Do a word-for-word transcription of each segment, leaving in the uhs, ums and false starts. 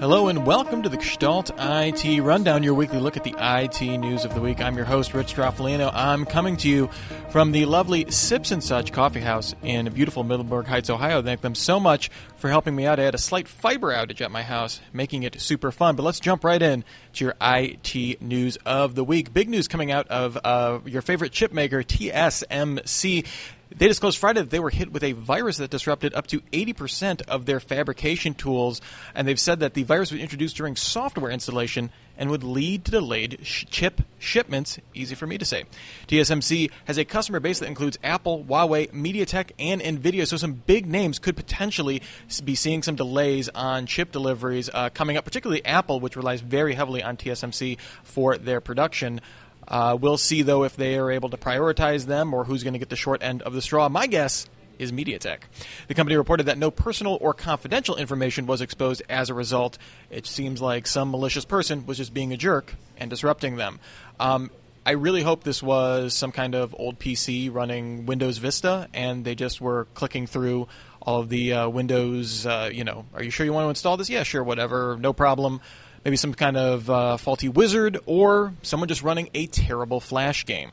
Hello and welcome to the Gestalt I T Rundown, your weekly look at the I T news of the week. I'm your host, Rich Straffolino. I'm coming to you from the lovely Sips and Such Coffee House in beautiful Middleburg Heights, Ohio. Thank them so much for helping me out. I had a slight fiber outage at my house, making it super fun. But let's jump right in to your I T news of the week. Big news coming out of uh, your favorite chip maker, T S M C. They disclosed Friday that they were hit with a virus that disrupted up to eighty percent of their fabrication tools, and they've said that the virus was introduced during software installation and would lead to delayed sh- chip shipments. Easy for me to say. T S M C has a customer base that includes Apple, Huawei, MediaTek, and NVIDIA, so some big names could potentially be seeing some delays on chip deliveries uh, coming up, particularly Apple, which relies very heavily on T S M C for their production. Uh, we'll see, though, if they are able to prioritize them or who's going to get the short end of the straw. My guess is MediaTek. The company reported that no personal or confidential information was exposed as a result. It seems like some malicious person was just being a jerk and disrupting them. Um, I really hope this was some kind of old P C running Windows Vista, and they just were clicking through all of the uh, Windows, uh, you know, are you sure you want to install this? Yeah, sure, whatever, no problem. Maybe some kind of uh, faulty wizard, or someone just running a terrible flash game.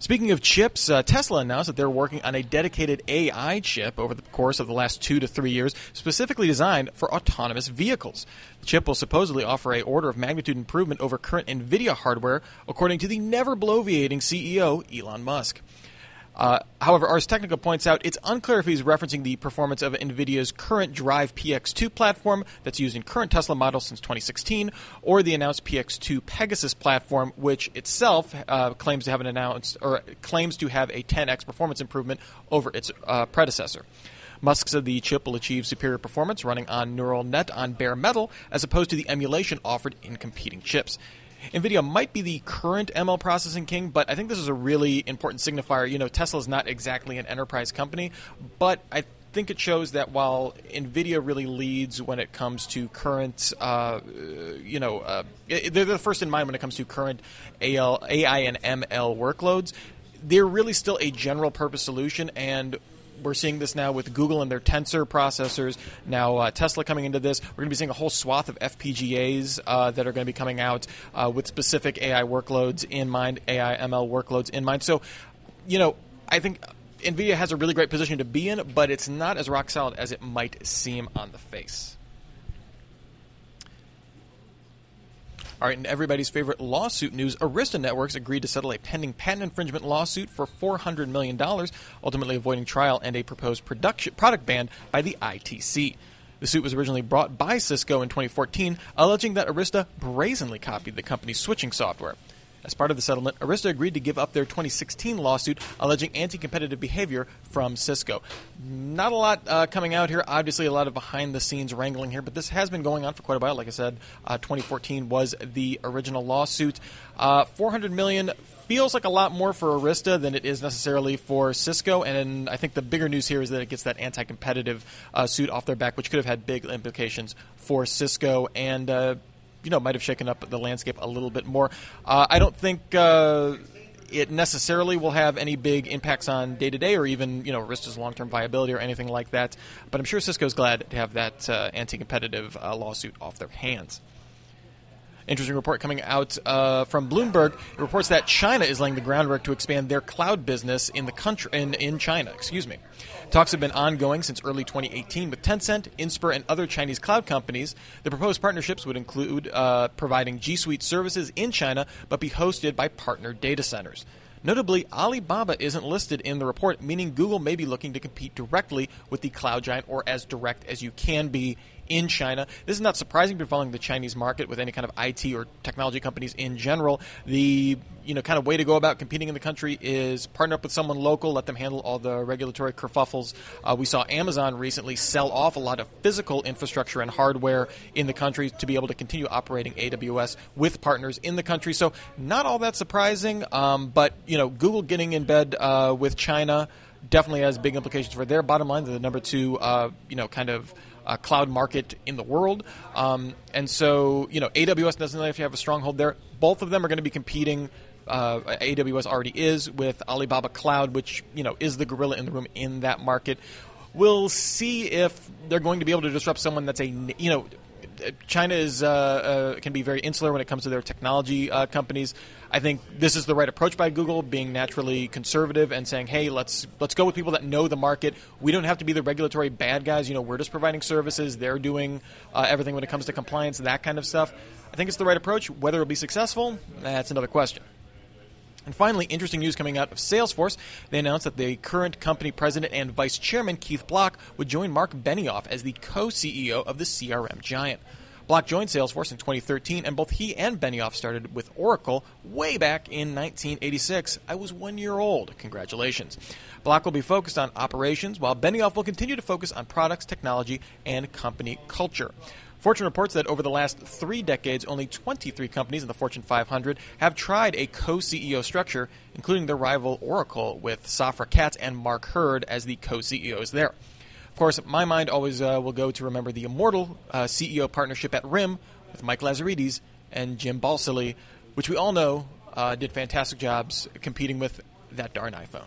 Speaking of chips, uh, Tesla announced that they're working on a dedicated A I chip over the course of the last two to three years, specifically designed for autonomous vehicles. The chip will supposedly offer an order of magnitude improvement over current NVIDIA hardware, according to the never-bloviating C E O, Elon Musk. Uh, however, Ars Technica points out it's unclear if he's referencing the performance of NVIDIA's current Drive P X two platform that's used in current Tesla models since twenty sixteen, or the announced P X two Pegasus platform, which itself uh, claims to have an announced or claims to have a ten x performance improvement over its uh, predecessor. Musk said the chip will achieve superior performance running on neural net on bare metal, as opposed to the emulation offered in competing chips. NVIDIA might be the current M L processing king, but I think this is a really important signifier. You know, Tesla's not exactly an enterprise company, but I think it shows that while NVIDIA really leads when it comes to current, uh, you know, uh, they're the first in mind when it comes to current A I and M L workloads, they're really still a general-purpose solution, and we're seeing this now with Google and their Tensor processors. Now uh, Tesla coming into this. We're going to be seeing a whole swath of F P G As uh, that are going to be coming out uh, with specific A I workloads in mind, A I M L workloads in mind. So, you know, I think NVIDIA has a really great position to be in, but it's not as rock solid as it might seem on the face. All right, and everybody's favorite lawsuit news, Arista Networks agreed to settle a pending patent infringement lawsuit for four hundred million dollars, ultimately avoiding trial and a proposed production, product ban by the I T C. The suit was originally brought by Cisco in twenty fourteen, alleging that Arista brazenly copied the company's switching software. As part of the settlement, Arista agreed to give up their twenty sixteen lawsuit alleging anti-competitive behavior from Cisco. Not a lot uh, coming out here. Obviously, a lot of behind-the-scenes wrangling here, but this has been going on for quite a while. Like I said, uh, twenty fourteen was the original lawsuit. Uh, four hundred million dollars feels like a lot more for Arista than it is necessarily for Cisco, and I think the bigger news here is that it gets that anti-competitive uh, suit off their back, which could have had big implications for Cisco and uh you know, might have shaken up the landscape a little bit more. Uh, I don't think uh, it necessarily will have any big impacts on day-to-day or even, you know, Arista's long-term viability or anything like that. But I'm sure Cisco's glad to have that uh, anti-competitive uh, lawsuit off their hands. Interesting report coming out uh, from Bloomberg. It reports that China is laying the groundwork to expand their cloud business in the country in, in China. Excuse me. Talks have been ongoing since early twenty eighteen with Tencent, Inspur, and other Chinese cloud companies. The proposed partnerships would include uh, providing G Suite services in China, but be hosted by partner data centers. Notably, Alibaba isn't listed in the report, meaning Google may be looking to compete directly with the cloud giant, or as direct as you can be in China. This is not surprising. We've been following the Chinese market with any kind of I T or technology companies in general. The you know kind of way to go about competing in the country is partner up with someone local, let them handle all the regulatory kerfuffles. Uh, we saw Amazon recently sell off a lot of physical infrastructure and hardware in the country to be able to continue operating A W S with partners in the country. So not all that surprising, um, but you know Google getting in bed uh, with China definitely has big implications for their bottom line. They're the number two uh, you know kind of Uh, cloud market in the world. Um, and so, you know, A W S doesn't necessarily have a stronghold there. Both of them are going to be competing. Uh, A W S already is with Alibaba Cloud, which, you know, is the gorilla in the room in that market. We'll see if they're going to be able to disrupt someone that's a, you know, China is uh, uh, can be very insular when it comes to their technology uh, companies. I think this is the right approach by Google, being naturally conservative and saying, hey, let's let's go with people that know the market. We don't have to be the regulatory bad guys. You know, we're just providing services. They're doing uh, everything when it comes to compliance, that kind of stuff. I think it's the right approach. Whether it'll be successful, that's another question. And finally, interesting news coming out of Salesforce. They announced that the current company president and vice chairman, Keith Block, would join Marc Benioff as the co-C E O of the C R M giant. Block joined Salesforce in twenty thirteen, and both he and Benioff started with Oracle way back in nineteen eighty-six. I was one year old. Congratulations. Block will be focused on operations, while Benioff will continue to focus on products, technology, and company culture. Fortune reports that over the last three decades, only twenty-three companies in the Fortune five hundred have tried a co-C E O structure, including their rival Oracle, with Safra Katz and Mark Hurd as the co-C E Os there. Of course, my mind always uh, will go to remember the immortal uh, C E O partnership at R I M with Mike Lazaridis and Jim Balsillie, which we all know uh, did fantastic jobs competing with that darn iPhone.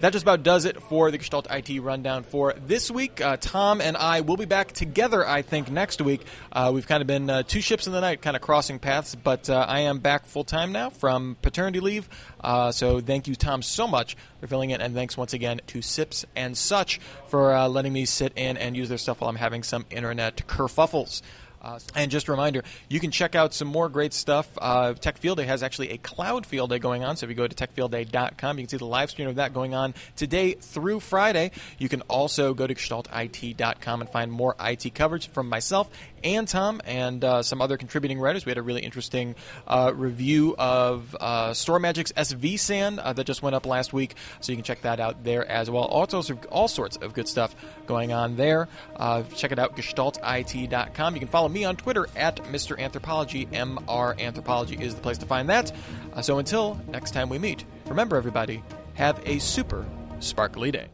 That just about does it for the Gestalt I T Rundown for this week. Uh, Tom and I will be back together, I think, next week. Uh, we've kind of been uh, two ships in the night, kind of crossing paths, but uh, I am back full-time now from paternity leave. Uh, so thank you, Tom, so much for filling in, and thanks once again to Sips and Such for uh, letting me sit in and use their stuff while I'm having some internet kerfuffles. Uh, and just a reminder, you can check out some more great stuff. Uh, Tech Field Day has actually a cloud field day going on, so if you go to tech field day dot com, you can see the live stream of that going on today through Friday. You can also go to gestalt I T dot com and find more I T coverage from myself and Tom and uh, some other contributing writers. We had a really interesting uh, review of uh, StoreMagic's S V SAN uh, that just went up last week, so you can check that out there as well. Also, all sorts of good stuff going on there. Uh, check it out, gestalt I T dot com. You can follow me on Twitter at Mister Anthropology. M R Anthropology is the place to find that. Uh, so until next time we meet, remember everybody, have a super sparkly day.